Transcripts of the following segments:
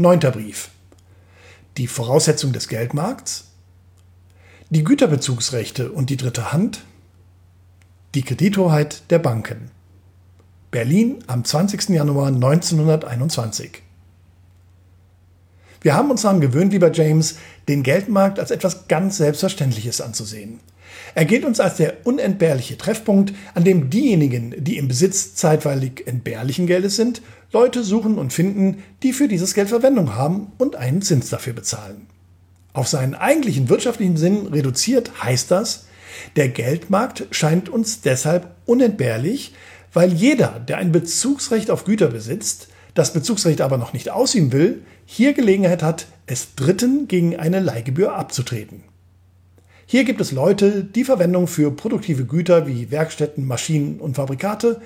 Neunter Brief. Die Voraussetzung des Geldmarkts. Die Güterbezugsrechte und die dritte Hand. Die Kredithoheit der Banken. Berlin am 20. Januar 1921. Wir haben uns daran gewöhnt, lieber James, den Geldmarkt als etwas ganz Selbstverständliches anzusehen. Er gilt uns als der unentbehrliche Treffpunkt, an dem diejenigen, die im Besitz zeitweilig entbehrlichen Geldes sind, Leute suchen und finden, die für dieses Geld Verwendung haben und einen Zins dafür bezahlen. Auf seinen eigentlichen wirtschaftlichen Sinn reduziert heißt das, der Geldmarkt scheint uns deshalb unentbehrlich, weil jeder, der ein Bezugsrecht auf Güter besitzt, das Bezugsrecht aber noch nicht ausüben will, hier Gelegenheit hat, es Dritten gegen eine Leihgebühr abzutreten. Hier gibt es Leute, die Verwendung für produktive Güter wie Werkstätten, Maschinen und Fabrikate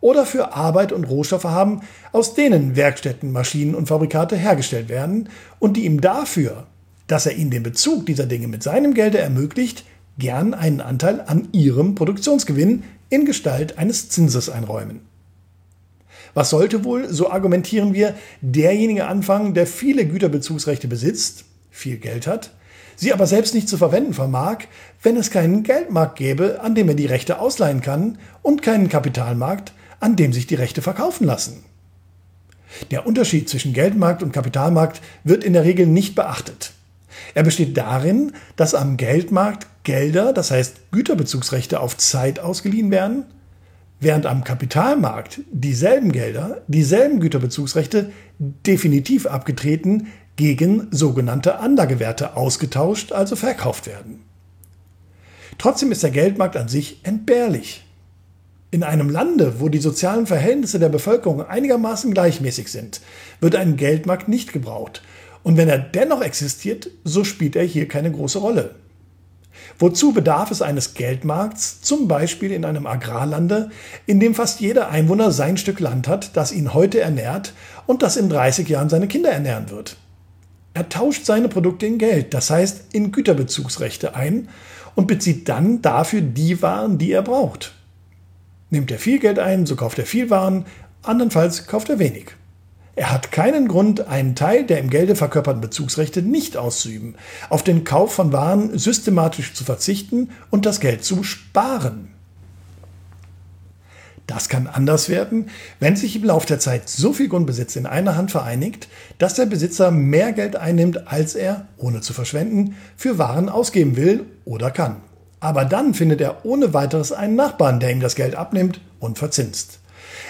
oder für Arbeit und Rohstoffe haben, aus denen Werkstätten, Maschinen und Fabrikate hergestellt werden und die ihm dafür, dass er ihnen den Bezug dieser Dinge mit seinem Gelde ermöglicht, gern einen Anteil an ihrem Produktionsgewinn in Gestalt eines Zinses einräumen. Was sollte wohl, so argumentieren wir, derjenige anfangen, der viele Güterbezugsrechte besitzt, viel Geld hat, sie aber selbst nicht zu verwenden vermag, wenn es keinen Geldmarkt gäbe, an dem er die Rechte ausleihen kann, und keinen Kapitalmarkt, an dem sich die Rechte verkaufen lassen. Der Unterschied zwischen Geldmarkt und Kapitalmarkt wird in der Regel nicht beachtet. Er besteht darin, dass am Geldmarkt Gelder, das heißt Güterbezugsrechte, auf Zeit ausgeliehen werden, während am Kapitalmarkt dieselben Gelder, dieselben Güterbezugsrechte definitiv abgetreten, gegen sogenannte Anlagewerte ausgetauscht, also verkauft werden. Trotzdem ist der Geldmarkt an sich entbehrlich. In einem Lande, wo die sozialen Verhältnisse der Bevölkerung einigermaßen gleichmäßig sind, wird ein Geldmarkt nicht gebraucht. Und wenn er dennoch existiert, so spielt er hier keine große Rolle. Wozu bedarf es eines Geldmarkts, zum Beispiel in einem Agrarlande, in dem fast jeder Einwohner sein Stück Land hat, das ihn heute ernährt und das in 30 Jahren seine Kinder ernähren wird? Er tauscht seine Produkte in Geld, das heißt in Güterbezugsrechte ein, und bezieht dann dafür die Waren, die er braucht. Nimmt er viel Geld ein, so kauft er viel Waren, andernfalls kauft er wenig. Er hat keinen Grund, einen Teil der im Gelde verkörperten Bezugsrechte nicht auszuüben, auf den Kauf von Waren systematisch zu verzichten und das Geld zu sparen. Das kann anders werden, wenn sich im Laufe der Zeit so viel Grundbesitz in einer Hand vereinigt, dass der Besitzer mehr Geld einnimmt, als er, ohne zu verschwenden, für Waren ausgeben will oder kann. Aber dann findet er ohne weiteres einen Nachbarn, der ihm das Geld abnimmt und verzinst.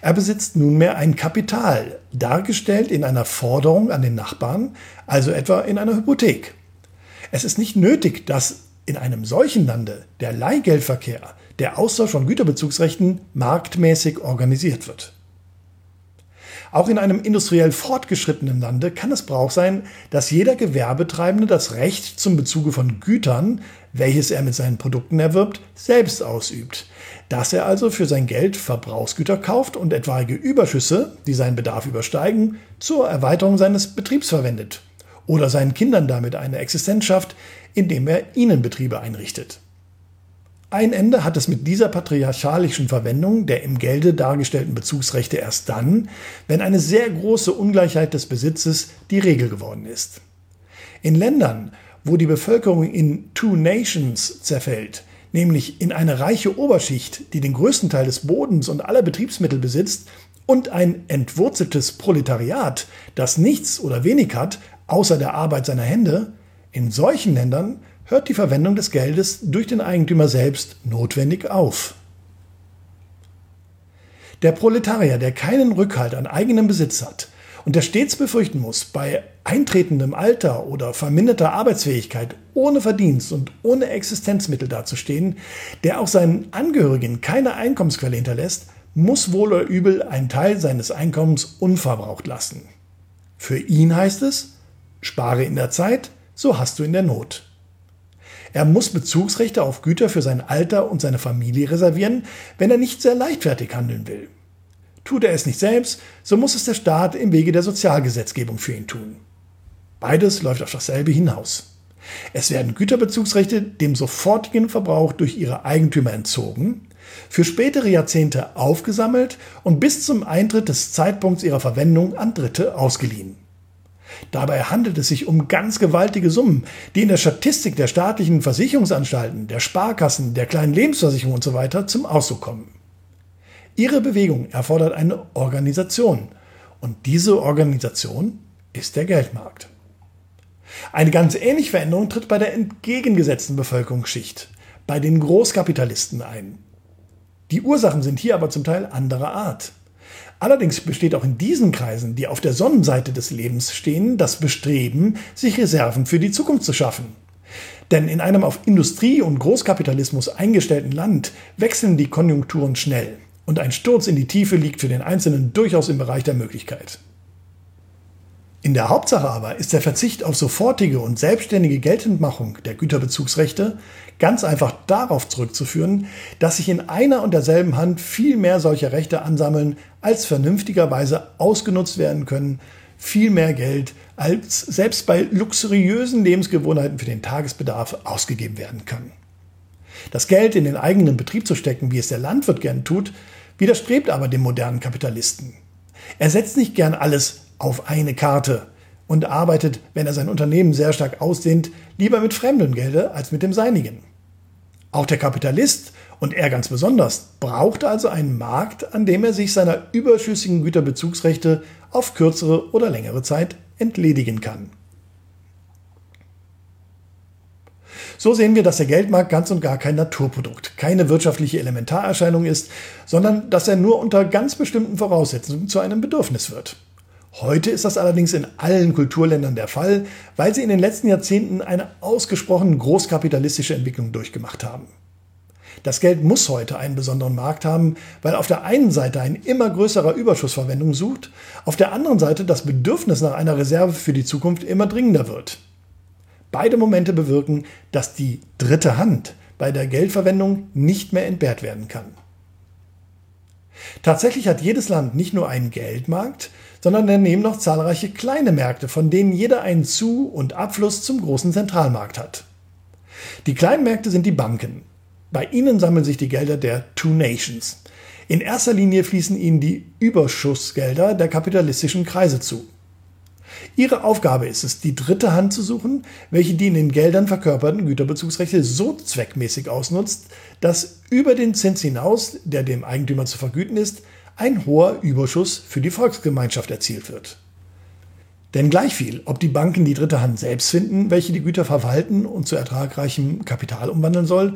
Er besitzt nunmehr ein Kapital, dargestellt in einer Forderung an den Nachbarn, also etwa in einer Hypothek. Es ist nicht nötig, dass in einem solchen Lande der Leihgeldverkehr, der Austausch von Güterbezugsrechten, marktmäßig organisiert wird. Auch in einem industriell fortgeschrittenen Lande kann es Brauch sein, dass jeder Gewerbetreibende das Recht zum Bezuge von Gütern, welches er mit seinen Produkten erwirbt, selbst ausübt. Dass er also für sein Geld Verbrauchsgüter kauft und etwaige Überschüsse, die seinen Bedarf übersteigen, zur Erweiterung seines Betriebs verwendet oder seinen Kindern damit eine Existenz schafft, indem er ihnen Betriebe einrichtet. Ein Ende hat es mit dieser patriarchalischen Verwendung der im Gelde dargestellten Bezugsrechte erst dann, wenn eine sehr große Ungleichheit des Besitzes die Regel geworden ist. In Ländern, wo die Bevölkerung in Two Nations zerfällt, nämlich in eine reiche Oberschicht, die den größten Teil des Bodens und aller Betriebsmittel besitzt, und ein entwurzeltes Proletariat, das nichts oder wenig hat, außer der Arbeit seiner Hände, in solchen Ländern hört die Verwendung des Geldes durch den Eigentümer selbst notwendig auf. Der Proletarier, der keinen Rückhalt an eigenem Besitz hat und der stets befürchten muss, bei eintretendem Alter oder verminderter Arbeitsfähigkeit ohne Verdienst und ohne Existenzmittel dazustehen, der auch seinen Angehörigen keine Einkommensquelle hinterlässt, muss wohl oder übel einen Teil seines Einkommens unverbraucht lassen. Für ihn heißt es: Spare in der Zeit, so hast du in der Not. Er muss Bezugsrechte auf Güter für sein Alter und seine Familie reservieren, wenn er nicht sehr leichtfertig handeln will. Tut er es nicht selbst, so muss es der Staat im Wege der Sozialgesetzgebung für ihn tun. Beides läuft auf dasselbe hinaus. Es werden Güterbezugsrechte dem sofortigen Verbrauch durch ihre Eigentümer entzogen, für spätere Jahrzehnte aufgesammelt und bis zum Eintritt des Zeitpunkts ihrer Verwendung an Dritte ausgeliehen. Dabei handelt es sich um ganz gewaltige Summen, die in der Statistik der staatlichen Versicherungsanstalten, der Sparkassen, der kleinen Lebensversicherung usw. zum Ausdruck kommen. Ihre Bewegung erfordert eine Organisation und diese Organisation ist der Geldmarkt. Eine ganz ähnliche Veränderung tritt bei der entgegengesetzten Bevölkerungsschicht, bei den Großkapitalisten ein. Die Ursachen sind hier aber zum Teil anderer Art. Allerdings besteht auch in diesen Kreisen, die auf der Sonnenseite des Lebens stehen, das Bestreben, sich Reserven für die Zukunft zu schaffen. Denn in einem auf Industrie und Großkapitalismus eingestellten Land wechseln die Konjunkturen schnell und ein Sturz in die Tiefe liegt für den Einzelnen durchaus im Bereich der Möglichkeit. In der Hauptsache aber ist der Verzicht auf sofortige und selbstständige Geltendmachung der Güterbezugsrechte ganz einfach darauf zurückzuführen, dass sich in einer und derselben Hand viel mehr solcher Rechte ansammeln, als vernünftigerweise ausgenutzt werden können, viel mehr Geld, als selbst bei luxuriösen Lebensgewohnheiten für den Tagesbedarf ausgegeben werden kann. Das Geld in den eigenen Betrieb zu stecken, wie es der Landwirt gern tut, widerstrebt aber dem modernen Kapitalisten. Er setzt nicht gern alles auf eine Karte und arbeitet, wenn er sein Unternehmen sehr stark ausdehnt, lieber mit fremdem Gelde als mit dem seinigen. Auch der Kapitalist, und er ganz besonders, braucht also einen Markt, an dem er sich seiner überschüssigen Güterbezugsrechte auf kürzere oder längere Zeit entledigen kann. So sehen wir, dass der Geldmarkt ganz und gar kein Naturprodukt, keine wirtschaftliche Elementarerscheinung ist, sondern dass er nur unter ganz bestimmten Voraussetzungen zu einem Bedürfnis wird. Heute ist das allerdings in allen Kulturländern der Fall, weil sie in den letzten Jahrzehnten eine ausgesprochen großkapitalistische Entwicklung durchgemacht haben. Das Geld muss heute einen besonderen Markt haben, weil auf der einen Seite ein immer größerer Überschuss Verwendung sucht, auf der anderen Seite das Bedürfnis nach einer Reserve für die Zukunft immer dringender wird. Beide Momente bewirken, dass die dritte Hand bei der Geldverwendung nicht mehr entbehrt werden kann. Tatsächlich hat jedes Land nicht nur einen Geldmarkt, sondern daneben noch zahlreiche kleine Märkte, von denen jeder einen Zu- und Abfluss zum großen Zentralmarkt hat. Die kleinen Märkte sind die Banken. Bei ihnen sammeln sich die Gelder der Two Nations. In erster Linie fließen ihnen die Überschussgelder der kapitalistischen Kreise zu. Ihre Aufgabe ist es, die dritte Hand zu suchen, welche die in den Geldern verkörperten Güterbezugsrechte so zweckmäßig ausnutzt, dass über den Zins hinaus, der dem Eigentümer zu vergüten ist, ein hoher Überschuss für die Volksgemeinschaft erzielt wird. Denn gleichviel, ob die Banken die dritte Hand selbst finden, welche die Güter verwalten und zu ertragreichem Kapital umwandeln soll,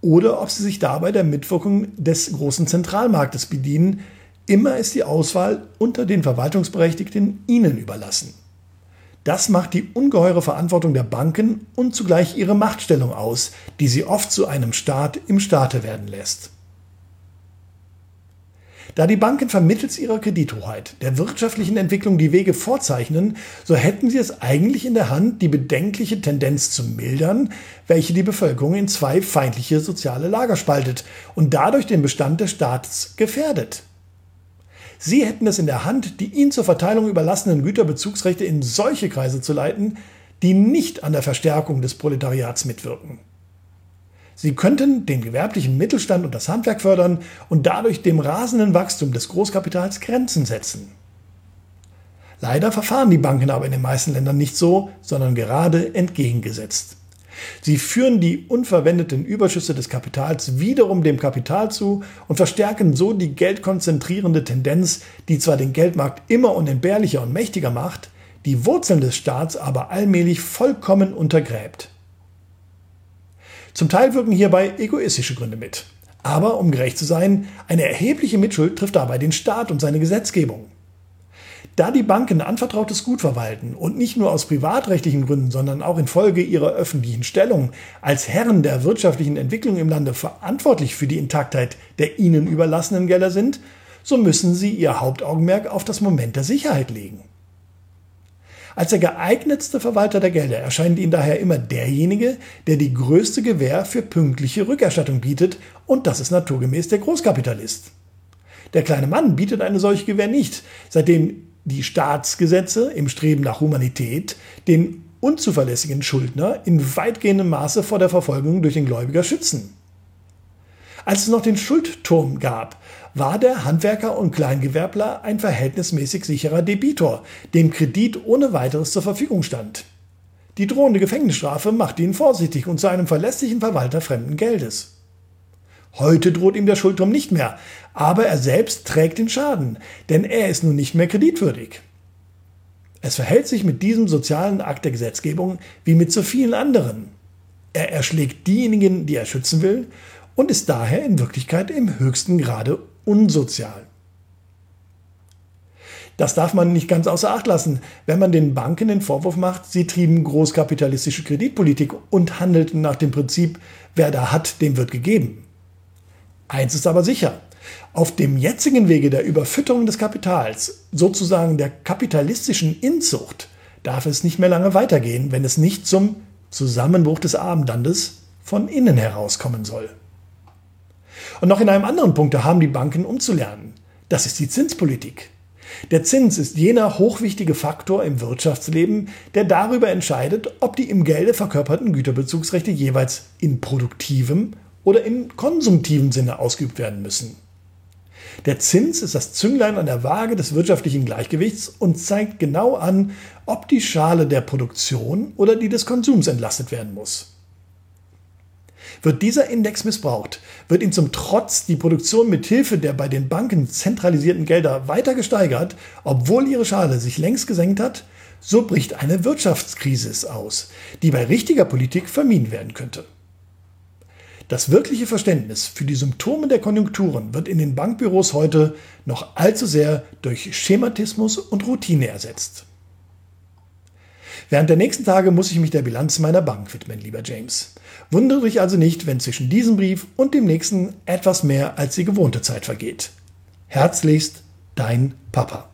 oder ob sie sich dabei der Mitwirkung des großen Zentralmarktes bedienen, immer ist die Auswahl unter den Verwaltungsberechtigten ihnen überlassen. Das macht die ungeheure Verantwortung der Banken und zugleich ihre Machtstellung aus, die sie oft zu einem Staat im Staate werden lässt. Da die Banken vermittels ihrer Kredithoheit der wirtschaftlichen Entwicklung die Wege vorzeichnen, so hätten sie es eigentlich in der Hand, die bedenkliche Tendenz zu mildern, welche die Bevölkerung in zwei feindliche soziale Lager spaltet und dadurch den Bestand des Staates gefährdet. Sie hätten es in der Hand, die ihnen zur Verteilung überlassenen Güterbezugsrechte in solche Kreise zu leiten, die nicht an der Verstärkung des Proletariats mitwirken. Sie könnten den gewerblichen Mittelstand und das Handwerk fördern und dadurch dem rasenden Wachstum des Großkapitals Grenzen setzen. Leider verfahren die Banken aber in den meisten Ländern nicht so, sondern gerade entgegengesetzt. Sie führen die unverwendeten Überschüsse des Kapitals wiederum dem Kapital zu und verstärken so die geldkonzentrierende Tendenz, die zwar den Geldmarkt immer unentbehrlicher und mächtiger macht, die Wurzeln des Staats aber allmählich vollkommen untergräbt. Zum Teil wirken hierbei egoistische Gründe mit. Aber, um gerecht zu sein, eine erhebliche Mitschuld trifft dabei den Staat und seine Gesetzgebung. Da die Banken anvertrautes Gut verwalten und nicht nur aus privatrechtlichen Gründen, sondern auch infolge ihrer öffentlichen Stellung als Herren der wirtschaftlichen Entwicklung im Lande verantwortlich für die Intaktheit der ihnen überlassenen Gelder sind, so müssen sie ihr Hauptaugenmerk auf das Moment der Sicherheit legen. Als der geeignetste Verwalter der Gelder erscheint Ihnen daher immer derjenige, der die größte Gewähr für pünktliche Rückerstattung bietet, und das ist naturgemäß der Großkapitalist. Der kleine Mann bietet eine solche Gewähr nicht, seitdem die Staatsgesetze im Streben nach Humanität den unzuverlässigen Schuldner in weitgehendem Maße vor der Verfolgung durch den Gläubiger schützen. Als es noch den Schuldturm gab, war der Handwerker und Kleingewerbler ein verhältnismäßig sicherer Debitor, dem Kredit ohne weiteres zur Verfügung stand. Die drohende Gefängnisstrafe machte ihn vorsichtig und zu einem verlässlichen Verwalter fremden Geldes. Heute droht ihm der Schuldturm nicht mehr, aber er selbst trägt den Schaden, denn er ist nun nicht mehr kreditwürdig. Es verhält sich mit diesem sozialen Akt der Gesetzgebung wie mit so vielen anderen. Er erschlägt diejenigen, die er schützen will, und ist daher in Wirklichkeit im höchsten Grade unsozial. Das darf man nicht ganz außer Acht lassen, wenn man den Banken den Vorwurf macht, sie trieben großkapitalistische Kreditpolitik und handelten nach dem Prinzip, wer da hat, dem wird gegeben. Eins ist aber sicher: Auf dem jetzigen Wege der Überfütterung des Kapitals, sozusagen der kapitalistischen Inzucht, darf es nicht mehr lange weitergehen, wenn es nicht zum Zusammenbruch des Abendlandes von innen herauskommen soll. Und noch in einem anderen Punkt haben die Banken umzulernen. Das ist die Zinspolitik. Der Zins ist jener hochwichtige Faktor im Wirtschaftsleben, der darüber entscheidet, ob die im Gelde verkörperten Güterbezugsrechte jeweils in produktivem oder in konsumtivem Sinne ausgeübt werden müssen. Der Zins ist das Zünglein an der Waage des wirtschaftlichen Gleichgewichts und zeigt genau an, ob die Schale der Produktion oder die des Konsums entlastet werden muss. Wird dieser Index missbraucht, wird ihm zum Trotz die Produktion mithilfe der bei den Banken zentralisierten Gelder weiter gesteigert, obwohl ihre Schale sich längst gesenkt hat, so bricht eine Wirtschaftskrise aus, die bei richtiger Politik vermieden werden könnte. Das wirkliche Verständnis für die Symptome der Konjunkturen wird in den Bankbüros heute noch allzu sehr durch Schematismus und Routine ersetzt. Während der nächsten Tage muss ich mich der Bilanz meiner Bank widmen, lieber James. Wundere dich also nicht, wenn zwischen diesem Brief und dem nächsten etwas mehr als die gewohnte Zeit vergeht. Herzlichst, dein Papa.